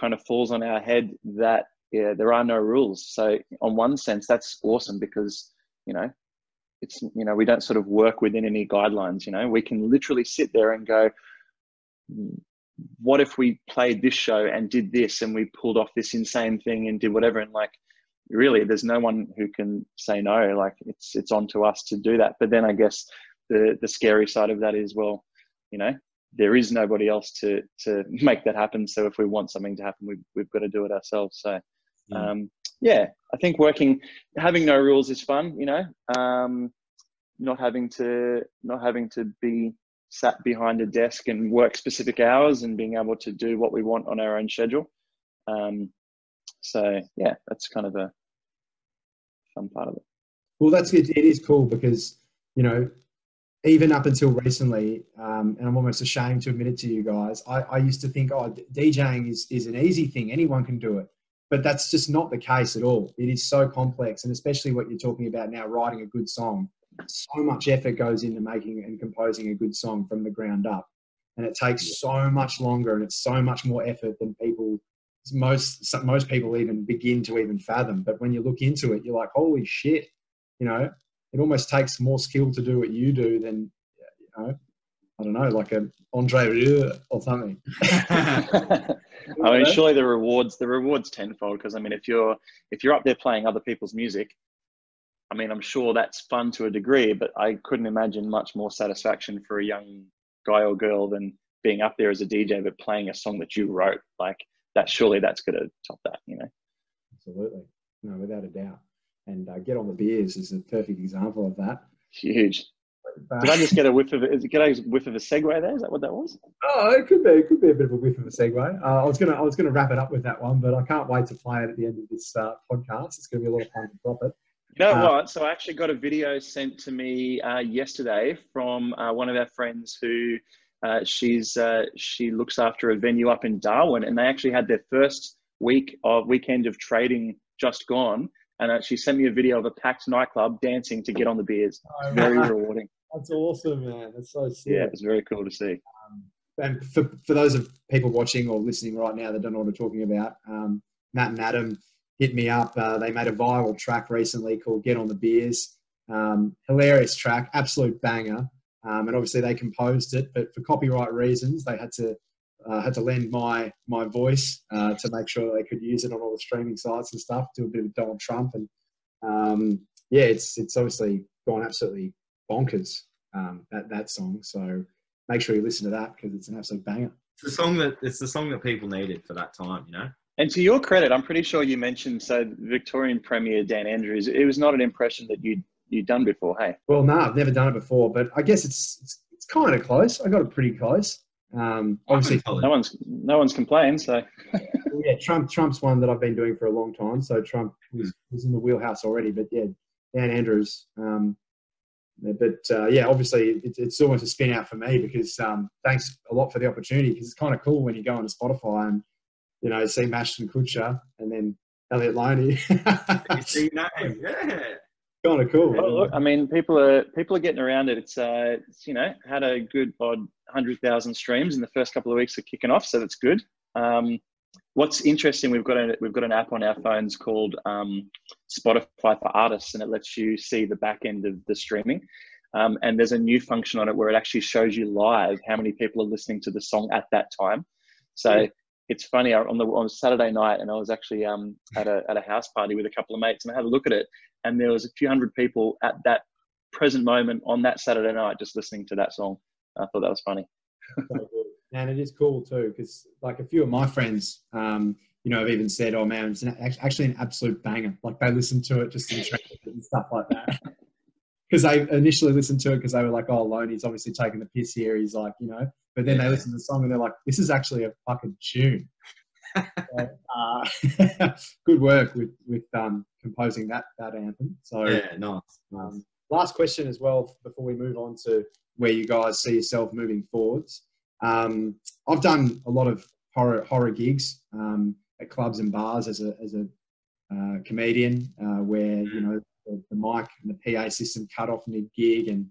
kind of falls on our head that yeah, there are no rules. So on one sense, that's awesome because, you know, it's, you know, we don't sort of work within any guidelines, you know, we can literally sit there and go, what if we played this show and did this and we pulled off this insane thing and did whatever? And like, really, there's no one who can say no, like it's, it's on to us to do that. But then I guess the, the scary side of that is, well, you know, there is nobody else to, to make that happen. So if we want something to happen, we've, we've got to do it ourselves. So, yeah. um, yeah, I think working, having no rules is fun, you know, um, not having to, not having to be sat behind a desk and work specific hours and being able to do what we want on our own schedule. Um, so yeah, that's kind of a fun part of it. Well, that's good. It is cool because, you know, even up until recently, um, and I'm almost ashamed to admit it to you guys, I, I used to think, oh, DJing is, is an easy thing. Anyone can do it. But that's just not the case at all. It is so complex. And especially what you're talking about now, writing a good song. So much effort goes into making and composing a good song from the ground up. And it takes so much longer and it's so much more effort than people, most, most people even begin to even fathom. But when you look into it, you're like, holy shit, you know, it almost takes more skill to do what you do than, you know, I don't know, like a Andre Rieu or something. I mean, surely the rewards, the rewards tenfold. Because I mean, if you're if you're up there playing other people's music, I mean, I'm sure that's fun to a degree, but I couldn't imagine much more satisfaction for a young guy or girl than being up there as a D J but playing a song that you wrote. Like that, surely that's going to top that, you know? Absolutely, no, without a doubt. And uh, Get On The Beers is a perfect example of that. Huge. But, did I just get a whiff of it? Did I get a whiff of a segue there? Is that what that was? Oh, it could be. It could be a bit of a whiff of a segue. Uh, I was gonna, I was gonna wrap it up with that one, but I can't wait to play it at the end of this uh, podcast. It's gonna be a lot of fun to drop it. You know uh, what? So I actually got a video sent to me uh, yesterday from uh, one of our friends who uh, she's uh, she looks after a venue up in Darwin, and they actually had their first week of weekend of trading just gone. And she sent me a video of a packed nightclub dancing to Get On The Beers. Oh, very rewarding. That's awesome, man. That's so sick. Yeah, it's very cool to see. Um, and for, for those of people watching or listening right now that don't know what we're talking about, um, Matt and Adam hit me up. Uh, they made a viral track recently called Get On The Beers. Um, hilarious track, absolute banger. Um, and obviously they composed it, but for copyright reasons, they had to Uh, had to lend my my voice uh, to make sure they could use it on all the streaming sites and stuff. Do a bit of Donald Trump, and um, yeah, it's it's obviously gone absolutely bonkers, um, that that song. So make sure you listen to that because it's an absolute banger. It's the song that it's the song that people needed for that time, you know. And to your credit, I'm pretty sure you mentioned so Victorian Premier Dan Andrews. It was not an impression that you you'd done before, hey? Well, no, nah, I've never done it before, but I guess it's it's, it's kind of close. I got it pretty close. Um, obviously no one's, no one's complained. So well, yeah, Trump, Trump's one that I've been doing for a long time. So Trump was, was in the wheelhouse already, but yeah, Dan Andrews. Um, but, uh, yeah, obviously it, it's almost a spin out for me because, um, thanks a lot for the opportunity because it's kind of cool when you go on to Spotify and, you know, see Mashd N Kutcher and then Elliot Loney. See name, yeah. Kind of cool. Well, look, I mean, people are people are getting around it. It's uh, it's, you know, had a good odd hundred thousand streams in the first couple of weeks of kicking off, so that's good. Um, what's interesting, we've got a we've got an app on our phones called um, Spotify for Artists, and it lets you see the back end of the streaming. Um, and there's a new function on it where it actually shows you live how many people are listening to the song at that time. So. Yeah. It's funny, on the on Saturday night, and I was actually um, at, a, at a house party with a couple of mates, and I had a look at it, and there was a few hundred people at that present moment on that Saturday night just listening to that song. I thought that was funny. And it is cool too, because like a few of my friends, um, you know, have even said, oh man, it's an, actually an absolute banger. Like they listened to it just in transit and stuff like that. Because they initially listened to it because they were like, oh, Loney's obviously taking the piss here. He's like, you know. But then they listen to the song and they're like, this is actually a fucking tune. So, uh, good work with, with um, composing that, that anthem. So yeah, nice. Um, last question as well, before we move on to where you guys see yourself moving forwards. Um, I've done a lot of horror, horror gigs um, at clubs and bars as a, as a uh, comedian uh, where, you know, the, the mic and the P A system cut off mid-gig and,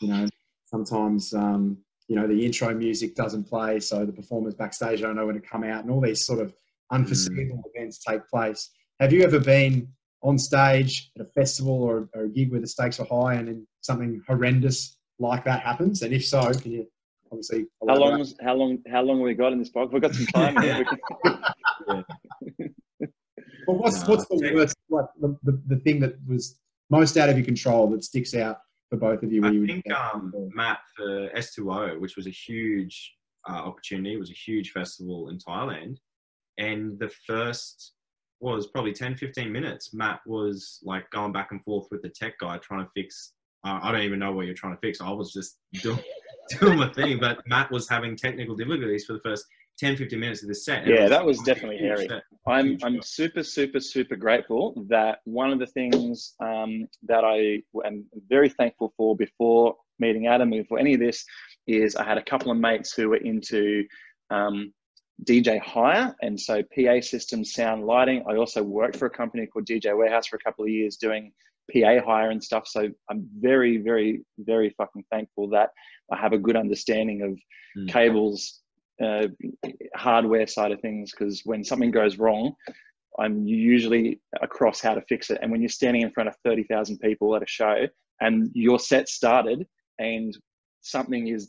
you know, sometimes... Um, you know, the intro music doesn't play, so the performers backstage don't know when to come out, and all these sort of unforeseeable mm. events take place. Have you ever been on stage at a festival or, or a gig where the stakes are high and then something horrendous like that happens? And if so, can you obviously... How long, was, how long How long have we got in this podcast? We've got some time here. Well, what's, no, what's the worst, like the, the, the thing that was most out of your control that sticks out for both of you? I you think, um, Matt, for S two O, which was a huge uh, opportunity, it was a huge festival in Thailand. And the first... was probably ten, fifteen minutes. Matt was like going back and forth with the tech guy trying to fix, uh, I don't even know what you're trying to fix. I was just doing, doing my thing, but Matt was having technical difficulties for the first ten, fifteen minutes of the set. Yeah, was, that was definitely hairy. Set. I'm, I'm super, super, super grateful that one of the things um, that I am very thankful for before meeting Adam, before any of this, is I had a couple of mates who were into, um, D J hire, and so P A systems, sound, lighting. I also worked for a company called D J Warehouse for a couple of years doing P A hire and stuff. So I'm very, very, very fucking thankful that I have a good understanding of mm. cables, uh, hardware side of things, because when something goes wrong, I'm usually across how to fix it. And when you're standing in front of thirty thousand people at a show and your set started and something is,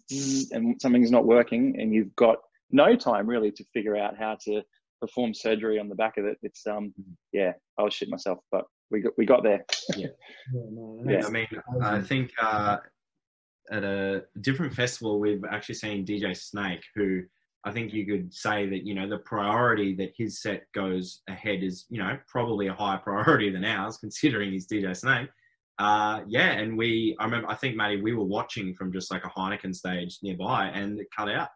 and something's not working and you've got no time really to figure out how to perform surgery on the back of it. It's um, yeah, I was shit myself, but we got we got there. Yeah, yeah, no, yeah. I mean, I think uh, at a different festival we've actually seen D J Snake, who I think you could say that you know the priority that his set goes ahead is you know probably a higher priority than ours, considering he's D J Snake. Uh, yeah, and we I remember I think Matty we were watching from just like a Heineken stage nearby, and it cut out.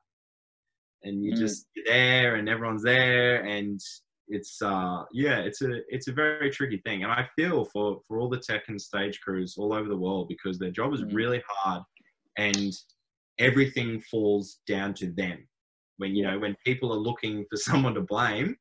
And you just mm. there, and everyone's there, and it's uh, yeah, it's a it's a very tricky thing. And I feel for for all the tech and stage crews all over the world, because their job is mm. really hard, and everything falls down to them. When you know when people are looking for someone to blame,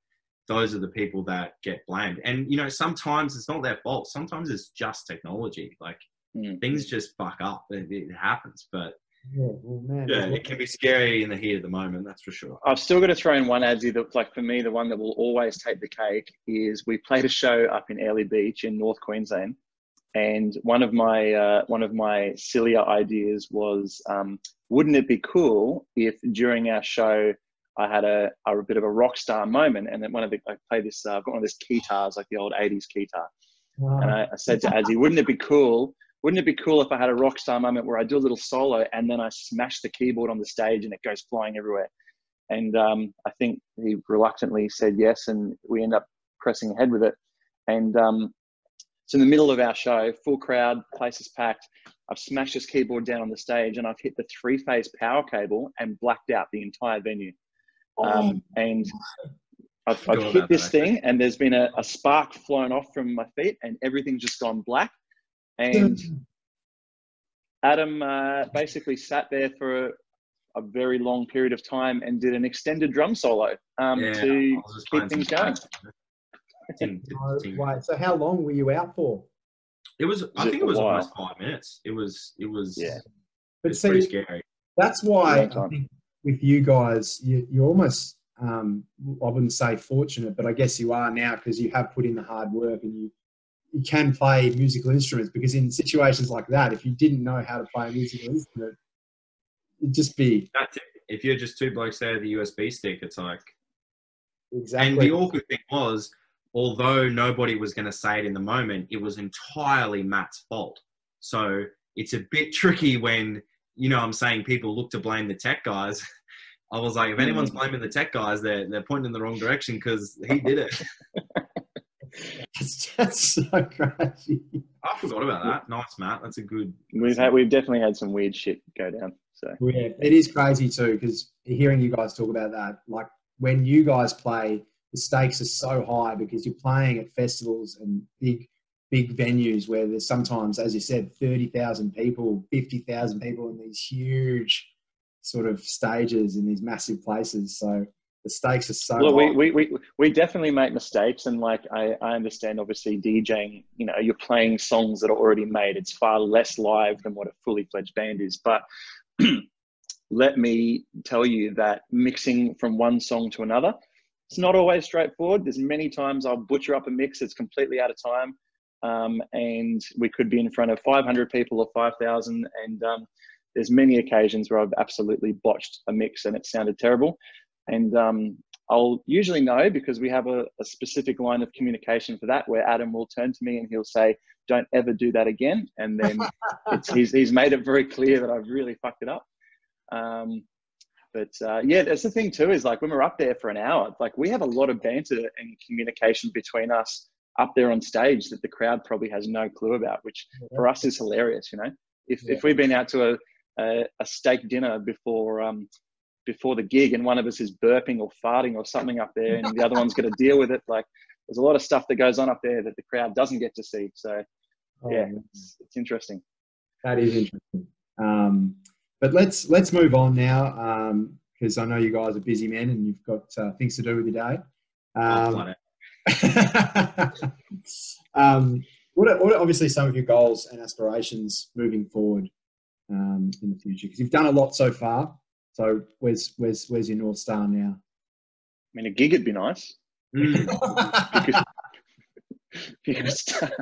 those are the people that get blamed. And you know sometimes it's not their fault. Sometimes it's just technology. Like mm. things just fuck up. It, it happens, but. Yeah, well, man, yeah, it can be scary in the heat of the moment, that's for sure. I've still got to throw in one adzy that, like, for me, the one that will always take the cake is we played a show up in Airlie Beach in North Queensland, and one of my uh, one of my sillier ideas was, um, wouldn't it be cool if during our show I had a, a bit of a rock star moment, and then one of the I played this uh, I've got one of these keytars, like the old eighties keytar, wow. and I, I said to adzy, wouldn't it be cool? Wouldn't it be cool if I had a rock star moment where I do a little solo and then I smash the keyboard on the stage and it goes flying everywhere? And um, I think he reluctantly said yes, and we end up pressing ahead with it. And um, it's in the middle of our show, full crowd, place is packed. I've smashed this keyboard down on the stage and I've hit the three-phase power cable and blacked out the entire venue. Oh. Um, and I've, I've hit this thing and there's been a, a spark flown off from my feet and everything's just gone black. And Adam uh, basically sat there for a, a very long period of time and did an extended drum solo um, yeah, to keep things going. No way. So how long were you out for? It was, was I think it was almost five minutes. It was, it was, yeah. But it was see, pretty scary. That's why I think with you guys, you, you're almost, um, I wouldn't say fortunate, but I guess you are now because you have put in the hard work and you, you can play musical instruments, because in situations like that, if you didn't know how to play a musical instrument, it'd just be... That's it. If you're just two blokes there with the U S B stick, it's like... Exactly. And the awkward thing was, although nobody was going to say it in the moment, it was entirely Matt's fault. So it's a bit tricky when, you know what I'm saying, people look to blame the tech guys. I was like, if anyone's blaming the tech guys, they're, they're pointing in the wrong direction because he did it. That's just so crazy. I forgot about that. Nice, Matt. That's a good... We've, had, we've definitely had some weird shit go down. So yeah, it is crazy too, because hearing you guys talk about that, like when you guys play, the stakes are so high because you're playing at festivals and big, big venues where there's sometimes, as you said, thirty thousand people, fifty thousand people in these huge sort of stages in these massive places. So... The stakes are so well, high. We, we, we definitely make mistakes. And like, I, I understand, obviously, DJing, you know, you're playing songs that are already made. It's far less live than what a fully fledged band is. But let me tell you that mixing from one song to another It's not always straightforward. There's many times I'll butcher up a mix that's completely out of time. Um, and we could be in front of five hundred people or five thousand. And um, there's many occasions where I've absolutely botched a mix and it sounded terrible. And um, I'll usually know because we have a, a specific line of communication for that, where Adam will turn to me and he'll say, "Don't ever do that again." And then it's, he's, he's made it very clear that I've really fucked it up. Um, But uh, yeah, that's the thing too, is like when we're up there for an hour, like we have a lot of banter and communication between us up there on stage that the crowd probably has no clue about, which for us is hilarious, you know? If yeah. if we've been out to a, a, a steak dinner before um, before the gig and one of us is burping or farting or something up there and the other one's going to deal with it, like there's a lot of stuff that goes on up there that the crowd doesn't get to see. So oh, yeah, it's, it's interesting. That is interesting. Um... But let's let's move on now, because um, I know you guys are busy men and you've got uh, things to do with your day. Um, um, what, are, what are obviously some of your goals and aspirations moving forward um, in the future? Because you've done a lot so far. So where's where's where's your North Star now? I mean, a gig would be nice. Mm. you could, you could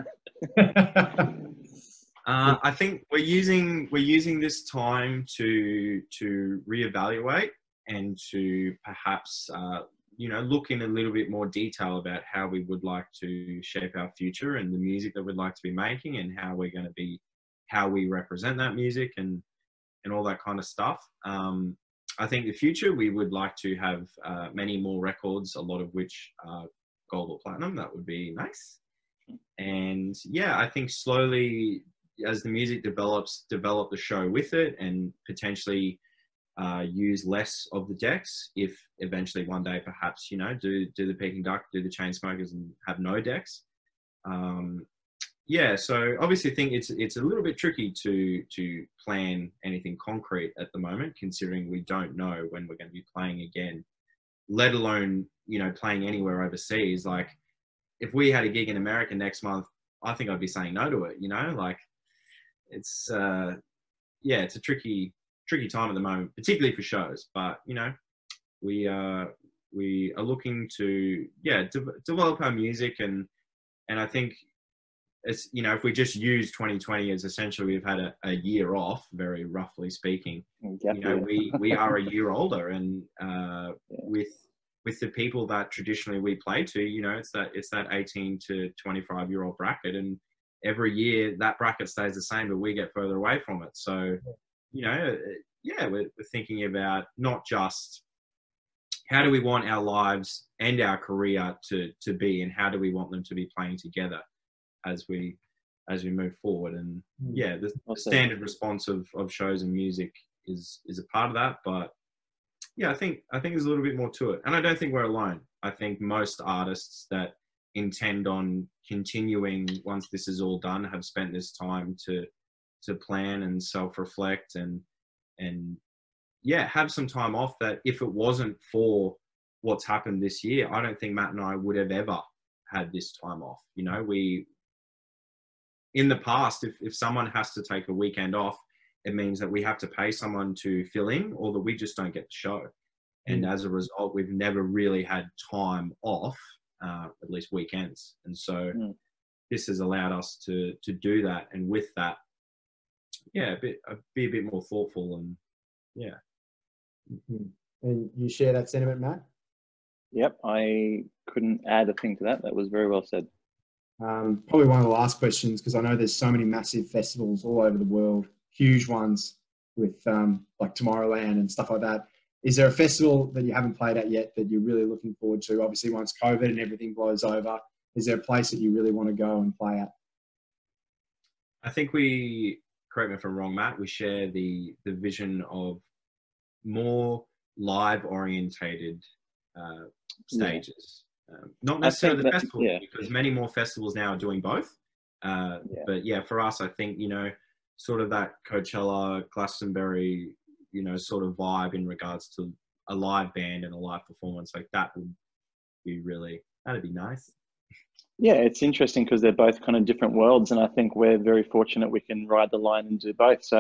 Uh, I think we're using we're using this time to to reevaluate and to perhaps uh, you know, look in a little bit more detail about how we would like to shape our future and the music that we'd like to be making and how we're going to be how we represent that music and and all that kind of stuff. Um, I think in the future we would like to have uh, many more records, a lot of which are gold or platinum. That would be nice. And yeah, I think slowly, as the music develops, develop the show with it and potentially uh, use less of the decks if eventually one day perhaps, you know, do do the Peking Duck, do the Chainsmokers and have no decks. Um, yeah, so obviously I think it's it's a little bit tricky to to plan anything concrete at the moment, considering we don't know when we're going to be playing again, let alone, you know, playing anywhere overseas. Like if we had a gig in America next month, I think I'd be saying no to it, you know, like, It's, uh, yeah, it's a tricky, tricky time at the moment, particularly for shows. But, you know, we, uh, we are looking to, yeah, de develop our music. And, and I think it's, you know, if we just use twenty twenty as essentially we've had a, a year off, very roughly speaking, you know, we, we are a year older. And uh, with, with the people that traditionally we play to, you know, it's that, it's that eighteen to twenty-five year old bracket. And every year that bracket stays the same, but we get further away from it. So, you know, yeah, we're, we're thinking about not just how do we want our lives and our career to, to be, and how do we want them to be playing together as we, as we move forward. And yeah, the, the standard response of, of shows and music is, is a part of that. But yeah, I think, I think there's a little bit more to it. And I don't think we're alone. I think most artists that intend on continuing once this is all done have spent this time to to plan and self-reflect and and yeah, have some time off that if it wasn't for what's happened this year, I don't think Matt and I would have ever had this time off. You know, we in the past, if, if someone has to take a weekend off, it means that we have to pay someone to fill in or that we just don't get the show. And as a result, we've never really had time off, Uh, at least weekends. And so mm. this has allowed us to to do that. And with that, yeah, a bit, a, be a bit more thoughtful and yeah. Mm-hmm. And you share that sentiment, Matt? Yep, I couldn't add a thing to that. That was very well said. Um, probably one of the last questions, because I know there's so many massive festivals all over the world, huge ones with um, like Tomorrowland and stuff like that. Is there a festival that you haven't played at yet that you're really looking forward to? Obviously, once COVID and everything blows over, is there a place that you really want to go and play at? I think we, correct me if I'm wrong, Matt, we share the, the vision of more live-orientated uh, stages. Yeah. Um, not necessarily the festival, yeah. because many more festivals now are doing both. Uh, yeah. But yeah, for us, I think, you know, sort of that Coachella, Glastonbury, you know, sort of vibe in regards to a live band and a live performance, like that would be really, that'd be nice. Yeah, it's interesting because they're both kind of different worlds, and I think we're very fortunate we can ride the line and do both. So,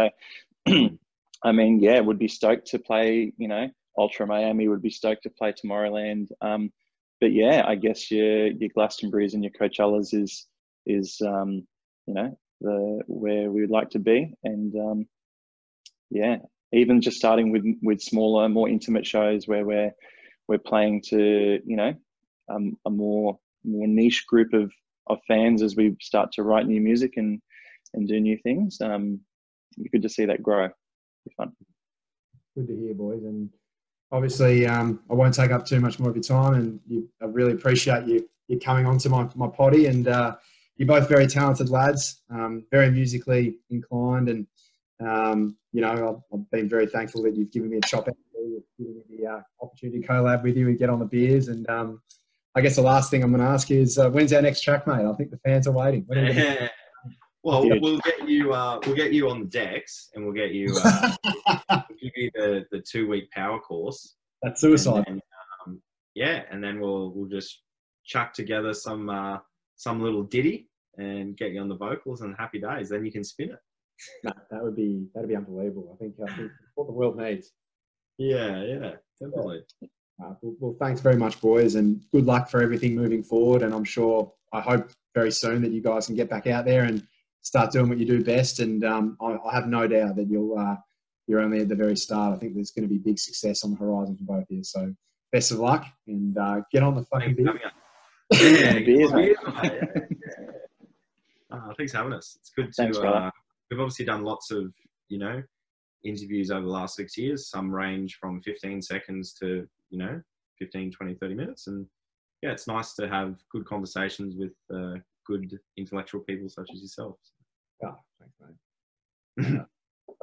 I mean, yeah, would be stoked to play, you know, Ultra Miami, would be stoked to play Tomorrowland. Um, but yeah, I guess your your Glastonburys and your Coachellas is is um, you know, the where we would like to be, and um, yeah, even just starting with with smaller, more intimate shows where we're we're playing to, you know, um, a more more niche group of of fans as we start to write new music and and do new things. Um, it'd be good to see that grow. It'd be fun. Good to hear, boys. And obviously, um, I won't take up too much more of your time, and you, I really appreciate you you coming onto my my potty. And uh, you're both very talented lads, um, very musically inclined, and um, you know, I've, I've been very thankful that you've given me a chop out, you've given me the uh, opportunity to collab with you and get on the beers. And um, I guess the last thing I'm going to ask is, uh, when's our next track, mate? I think the fans are waiting. When are we gonna- Well, Dude. we'll get you. Uh, we'll get you on the decks, and we'll get you. Uh, we'll give you the, the two week power course. That's suicide. And then, um, yeah, and then we'll we'll just chuck together some uh, some little ditty and get you on the vocals, and happy days. Then you can spin it. Nah, that would be that'd be unbelievable. I think I think what the world needs. Yeah, yeah, definitely. Uh, well, well, thanks very much, boys, and good luck for everything moving forward. And I'm sure, I hope very soon that you guys can get back out there and start doing what you do best, and um, I, I have no doubt that you'll, uh, you're only at the very start. I think there's going to be big success on the horizon for both of you. So best of luck, and uh, get on the fucking beer. Yeah, beers, mate. yeah, yeah. Uh, thanks for having us. It's good to. Thanks, uh, we've obviously done lots of, you know, interviews over the last six years. Some range from fifteen seconds to, you know, fifteen, twenty, thirty minutes, and yeah, it's nice to have good conversations with. Uh, good intellectual people such as yourself. Oh, thanks, mate. uh,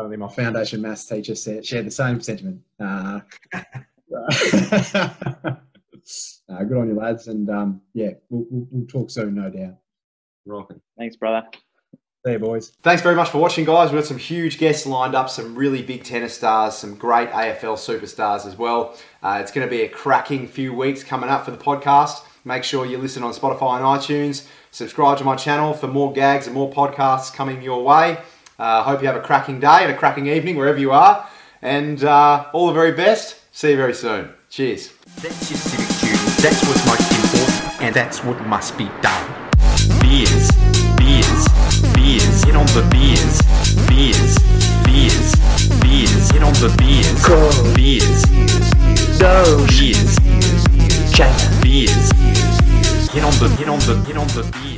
only my foundation maths teacher said, shared the same sentiment. Uh, uh, good on you, lads, and um, yeah, we'll, we'll, we'll talk soon, no doubt. Rocking. Thanks, brother. See you, boys. Thanks very much for watching, guys. We've got some huge guests lined up, some really big tennis stars, some great A F L superstars as well. Uh, it's going to be a cracking few weeks coming up for the podcast. Make sure you listen on Spotify and iTunes. Subscribe to my channel for more gags and more podcasts coming your way. I uh, hope you have a cracking day and a cracking evening wherever you are. And uh, all the very best. See you very soon. Cheers. That's your civic duty. That's what's most important. And that's what must be done. Beers. Beers. Beers. Get on the beers. Beers. Beers. Beers. Get on the beers. Cool. Beers. Those. Beers. Beers. Beers. Beers. Get on the, get on the, get on the